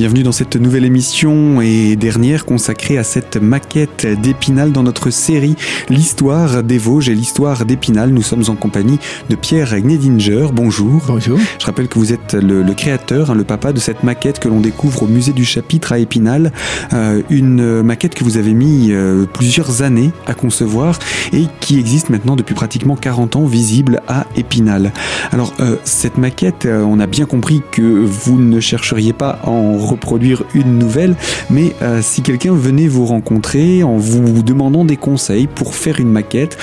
Bienvenue dans cette nouvelle émission et dernière consacrée à cette maquette d'Épinal dans notre série L'histoire des Vosges et l'histoire d'Épinal. Nous sommes en compagnie de Pierre Gnaedinger. Bonjour. Bonjour. Je rappelle que vous êtes le créateur, le papa de cette maquette que l'on découvre au musée du Chapitre à Épinal. Une maquette que vous avez mis plusieurs années à concevoir et qui existe maintenant depuis pratiquement 40 ans, visible à Épinal. Alors, cette maquette, on a bien compris que vous ne chercheriez pas à en reproduire une nouvelle, mais si quelqu'un venait vous rencontrer en vous demandant des conseils pour faire une maquette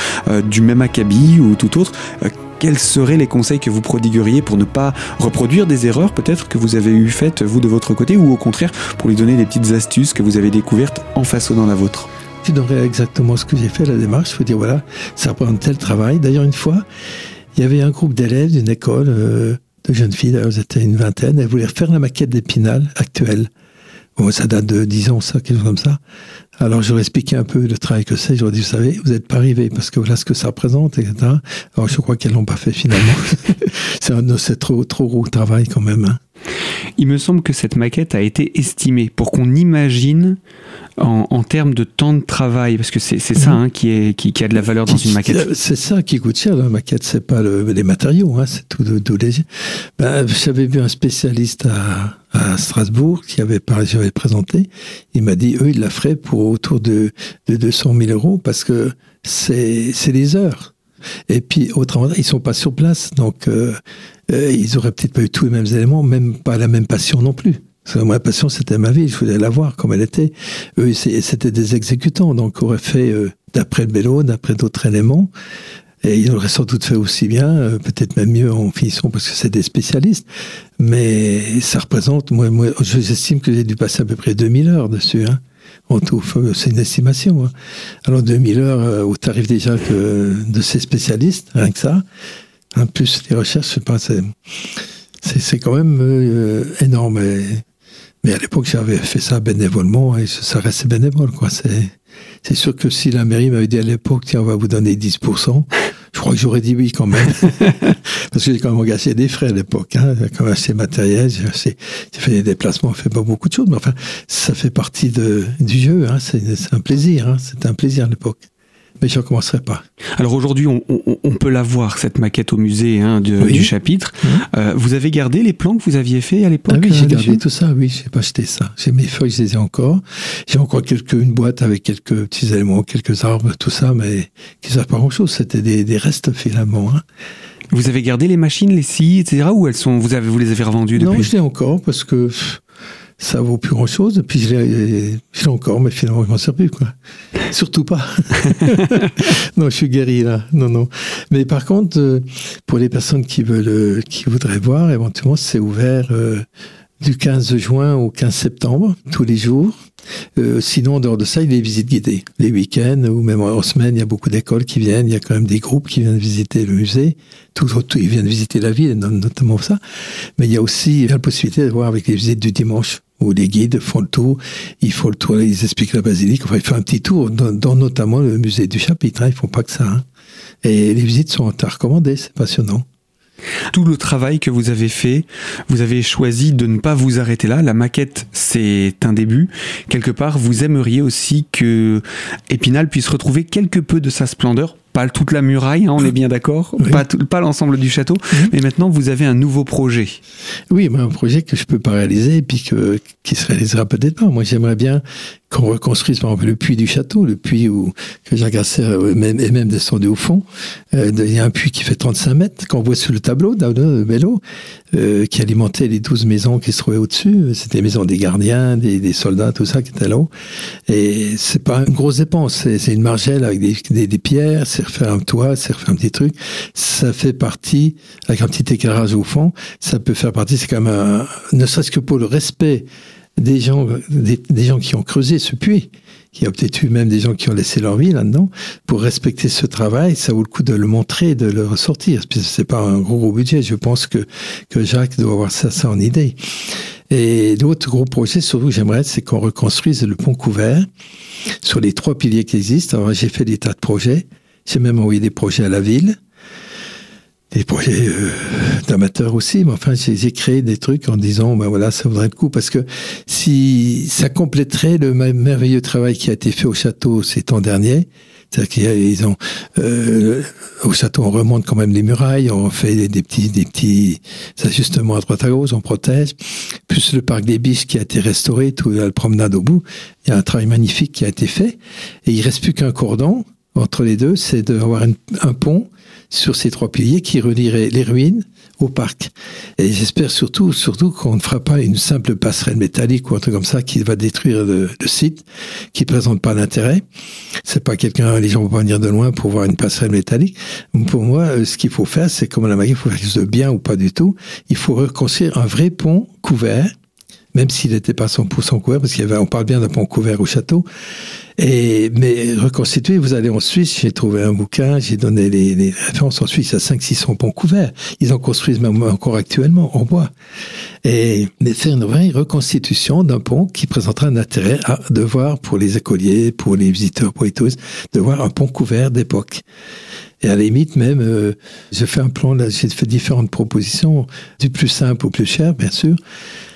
du même acabit ou tout autre, quels seraient les conseils que vous prodigueriez pour ne pas reproduire des erreurs peut-être que vous avez eu faites vous de votre côté, ou au contraire pour lui donner des petites astuces que vous avez découvertes en façonnant la vôtre? Je donnerais exactement ce que j'ai fait, la démarche. Je veux dire, voilà, ça prend un tel travail. D'ailleurs, une fois, il y avait un groupe d'élèves d'une école de jeunes filles, elles étaient une vingtaine, elles voulaient refaire la maquette d'Épinal actuelle. Bon, ça date de 10 ans, ça, quelque chose comme ça. Alors, je leur expliquais un peu le travail que c'est. Je leur dis, vous savez, vous n'êtes pas arrivés, parce que voilà ce que ça représente, etc. Alors, je crois qu'elles ne l'ont pas fait, finalement. C'est trop gros travail, quand même. Hein. Il me semble que cette maquette a été estimée pour qu'on imagine en termes de temps de travail, parce que c'est ça hein, qui a de la valeur dans une maquette. C'est ça qui coûte cher, la maquette, c'est pas les matériaux, hein, c'est tout léger. Ben, j'avais vu un spécialiste à Strasbourg qui avait j'avais présenté. Il m'a dit, eux, ils la feraient pour autour de 200 000 euros, parce que c'est les heures. Et puis, autre avantage, ils ne sont pas sur place, donc ils n'auraient peut-être pas eu tous les mêmes éléments, même pas la même passion non plus. Parce que moi, la passion, c'était ma vie, je voulais la voir comme elle était. Eux, c'était des exécutants, donc auraient fait d'après le vélo, d'après d'autres éléments, et ils auraient sans doute fait aussi bien, peut-être même mieux en finissant, parce que c'est des spécialistes, mais ça représente, moi j'estime que j'ai dû passer à peu près 2000 heures dessus, hein. En tout, c'est une estimation. Hein. Alors 2000 heures au tarif déjà de ces spécialistes, rien que ça. En plus les recherches, je sais pas, c'est quand même énorme. Mais à l'époque, j'avais fait ça bénévolement et ça restait bénévole, quoi. C'est sûr que si la mairie m'avait dit à l'époque, tiens, on va vous donner 10%, je crois que j'aurais dit oui quand même. Parce que j'ai quand même engagé des frais à l'époque, hein. J'ai quand même acheté matériel, j'ai fait des déplacements, on fait pas beaucoup de choses, mais enfin, ça fait partie du jeu, hein. C'est un plaisir, hein. C'était un plaisir à l'époque. Mais je ne recommencerai pas. Alors aujourd'hui, on peut la voir, cette maquette au musée hein, du Chapitre. Mmh. Vous avez gardé les plans que vous aviez faits à l'époque? Ah oui, j'ai gardé tout ça, oui, je n'ai pas acheté ça. J'ai mes feuilles, je les ai encore. J'ai encore une boîte avec quelques petits éléments, quelques arbres, tout ça, mais qui ne servent pas grand-chose. C'était des restes, finalement. Hein. Vous avez gardé les machines, les scies, etc., ou vous les avez revendues depuis? Non, je les ai encore, parce que... ça vaut plus grand chose, et puis je l'ai encore, mais finalement je m'en sers plus, quoi. Surtout pas. Non, je suis guéri là. Non. Mais par contre, pour les personnes qui voudraient voir, éventuellement c'est ouvert du 15 juin au 15 septembre, tous les jours. Sinon, en dehors de ça, il y a des visites guidées. Les week-ends ou même en semaine, il y a beaucoup d'écoles qui viennent, il y a quand même des groupes qui viennent visiter le musée. Tout, ils viennent visiter la ville, notamment ça. Mais il y a aussi la possibilité de voir avec les visites du dimanche, où les guides font le tour, ils expliquent la basilique, enfin ils font un petit tour, dans notamment le musée du Chapitre, hein, ils font pas que ça. Hein. Et les visites sont à recommander, c'est passionnant. Tout le travail que vous avez fait, vous avez choisi de ne pas vous arrêter là. La maquette, c'est un début. Quelque part, vous aimeriez aussi que Épinal puisse retrouver quelque peu de sa splendeur. Pas toute la muraille, hein, on est bien d'accord, oui. Pas l'ensemble du château, mais maintenant vous avez un nouveau projet. Oui, mais un projet que je ne peux pas réaliser et puis qui se réalisera peut-être pas. Moi j'aimerais bien qu'on reconstruise par exemple le puits du château, le puits où Jacques Grasseur est même descendu au fond. Il y a un puits qui fait 35 mètres, qu'on voit sur le tableau de Bello, qui alimentait les 12 maisons qui se trouvaient au-dessus. C'était les maisons des gardiens, des soldats, tout ça qui était là-haut. Et c'est pas une grosse dépense, c'est une margelle avec des pierres, c'est refaire un toit, c'est refaire un petit truc. Ça fait partie, avec un petit éclairage au fond, ça peut faire partie, c'est quand même ne serait-ce que pour le respect des gens qui ont creusé ce puits, il y a peut-être eu même des gens qui ont laissé leur vie là-dedans, pour respecter ce travail, ça vaut le coup de le montrer, de le ressortir. C'est pas un gros budget, je pense que Jacques doit avoir ça en idée. Et l'autre gros projet, surtout, que j'aimerais, c'est qu'on reconstruise le pont couvert sur les 3 piliers qui existent. Alors, j'ai fait des tas de projets. J'ai même envoyé des projets à la ville, des projets d'amateurs aussi, mais enfin j'ai créé des trucs en disant ben voilà, ça vaudrait le coup, parce que si ça compléterait le merveilleux travail qui a été fait au château ces temps derniers. C'est-à-dire qu'ils ont au château, on remonte quand même les murailles, on fait des petits ajustements à droite à gauche, on protège. Plus le parc des Biches qui a été restauré, tout la promenade au bout, il y a un travail magnifique qui a été fait. Et il reste plus qu'un cordon entre les deux, c'est d'avoir un pont sur ces trois piliers qui relierait les ruines au parc. Et j'espère surtout qu'on ne fera pas une simple passerelle métallique ou un truc comme ça qui va détruire le site, qui présente pas d'intérêt. C'est pas les gens vont pas venir de loin pour voir une passerelle métallique. Pour moi, ce qu'il faut faire, c'est comme la magie, il faut faire quelque chose de bien ou pas du tout. Il faut reconstruire un vrai pont couvert, même s'il n'était pas 100% couvert, parce qu'on parle bien d'un pont couvert au château. Mais reconstitué, vous allez en Suisse, j'ai trouvé un bouquin, j'ai donné les références en Suisse à 500-600 ponts couverts. Ils en construisent même encore actuellement, en bois. Mais faire une vraie reconstitution d'un pont qui présentera un intérêt de voir pour les écoliers, pour les visiteurs, pour les touristes, de voir un pont couvert d'époque. Et à la limite même, j'ai fait un plan, là, j'ai fait différentes propositions, du plus simple au plus cher, bien sûr.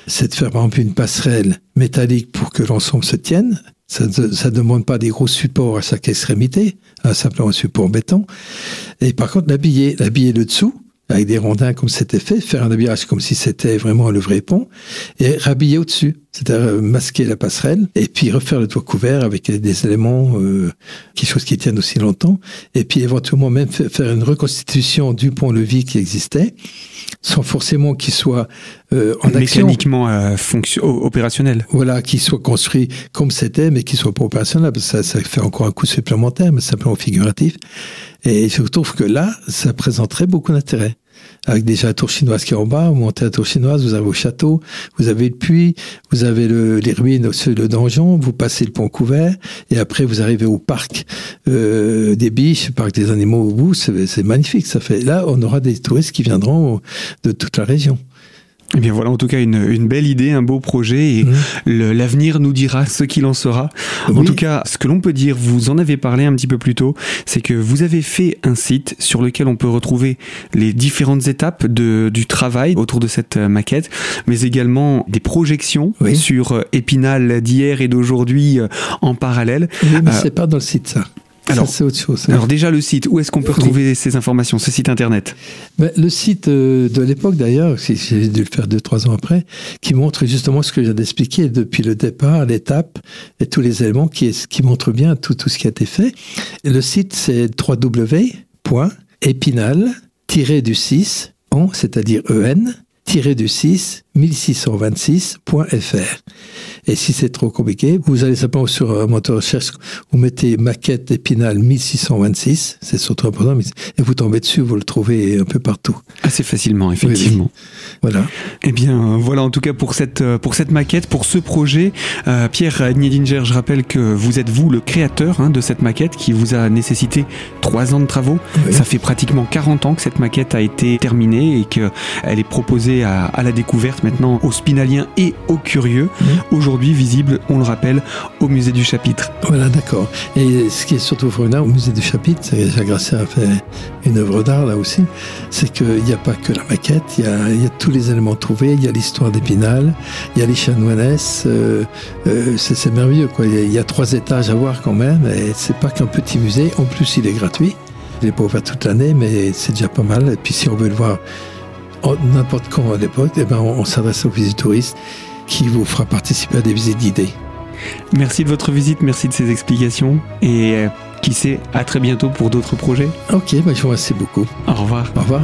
C'est de faire par exemple une passerelle métallique pour que l'ensemble se tienne. Ça ne demande pas des gros supports à chaque extrémité, simplement un support béton. Et par contre, l'habiller le dessous, avec des rondins comme c'était fait, faire un habillage comme si c'était vraiment le vrai pont, et rhabiller au-dessus, c'est-à-dire masquer la passerelle, et puis refaire le toit couvert avec des éléments, quelque chose qui tienne aussi longtemps, et puis éventuellement même faire une reconstitution du pont-levis qui existait, sans forcément qu'il soit en action. Mécaniquement opérationnel. Voilà, qu'il soit construit comme c'était, mais qu'il soit pas opérationnel, parce que ça fait encore un coup supplémentaire, mais simplement figuratif. Et je trouve que là, ça présenterait beaucoup d'intérêt. Avec déjà la tour chinoise qui est en bas, vous montez la tour chinoise, vous arrivez au château, vous avez le puits, vous avez les ruines, le donjon, vous passez le pont couvert, et après vous arrivez au parc des Biches, le parc des animaux au bout, c'est magnifique, ça fait. Là, on aura des touristes qui viendront de toute la région. Eh bien voilà, en tout cas une belle idée, un beau projet, et l'avenir nous dira ce qu'il en sera. Oui. En tout cas, ce que l'on peut dire, vous en avez parlé un petit peu plus tôt, c'est que vous avez fait un site sur lequel on peut retrouver les différentes étapes du travail autour de cette maquette, mais également des projections sur Épinal d'hier et d'aujourd'hui en parallèle. Oui, mais c'est pas dans le site, ça. Alors, ça, c'est autre chose. Alors déjà, le site, où est-ce qu'on peut retrouver ces informations, ce site internet ? Le site de l'époque, d'ailleurs, j'ai dû le faire 2-3 ans après, qui montre justement ce que j'ai expliqué depuis le départ, l'étape, et tous les éléments qui montrent bien tout ce qui a été fait. Et le site, c'est www.epinal-du6en, c'est-à-dire en, -1626.fr. Et si c'est trop compliqué, vous allez simplement sur un moteur de recherche, vous mettez maquette Épinal 1626, c'est surtout important, et vous tombez dessus, vous le trouvez un peu partout. Assez facilement, effectivement. Oui. Voilà. Eh bien, voilà en tout cas pour cette maquette, pour ce projet. Pierre Gnaedinger, je rappelle que vous êtes vous le créateur de cette maquette qui vous a nécessité 3 ans de travaux. Oui. Ça fait pratiquement 40 ans que cette maquette a été terminée et qu'elle est proposée à la découverte maintenant aux Spinaliens et aux curieux. Aujourd'hui visible, on le rappelle, au musée du Chapitre. Voilà, d'accord. Et ce qui est surtout formidable au musée du Chapitre, Jacques Grasseur a fait une œuvre d'art là aussi, c'est qu'il n'y a pas que la maquette, il y a tous les éléments trouvés, il y a l'histoire d'Épinal, il y a les chanoinesses, c'est merveilleux, quoi. Il y a 3 étages à voir quand même, et c'est pas qu'un petit musée, en plus il est gratuit. Il n'est pas ouvert toute l'année, mais c'est déjà pas mal. Et puis si on veut le voir n'importe quand à l'époque, on s'adresse aux visiteuristes qui vous fera participer à des visites guidées. Merci de votre visite, merci de ces explications et qui sait, à très bientôt pour d'autres projets. Ok, je vous remercie beaucoup. Au revoir. Au revoir.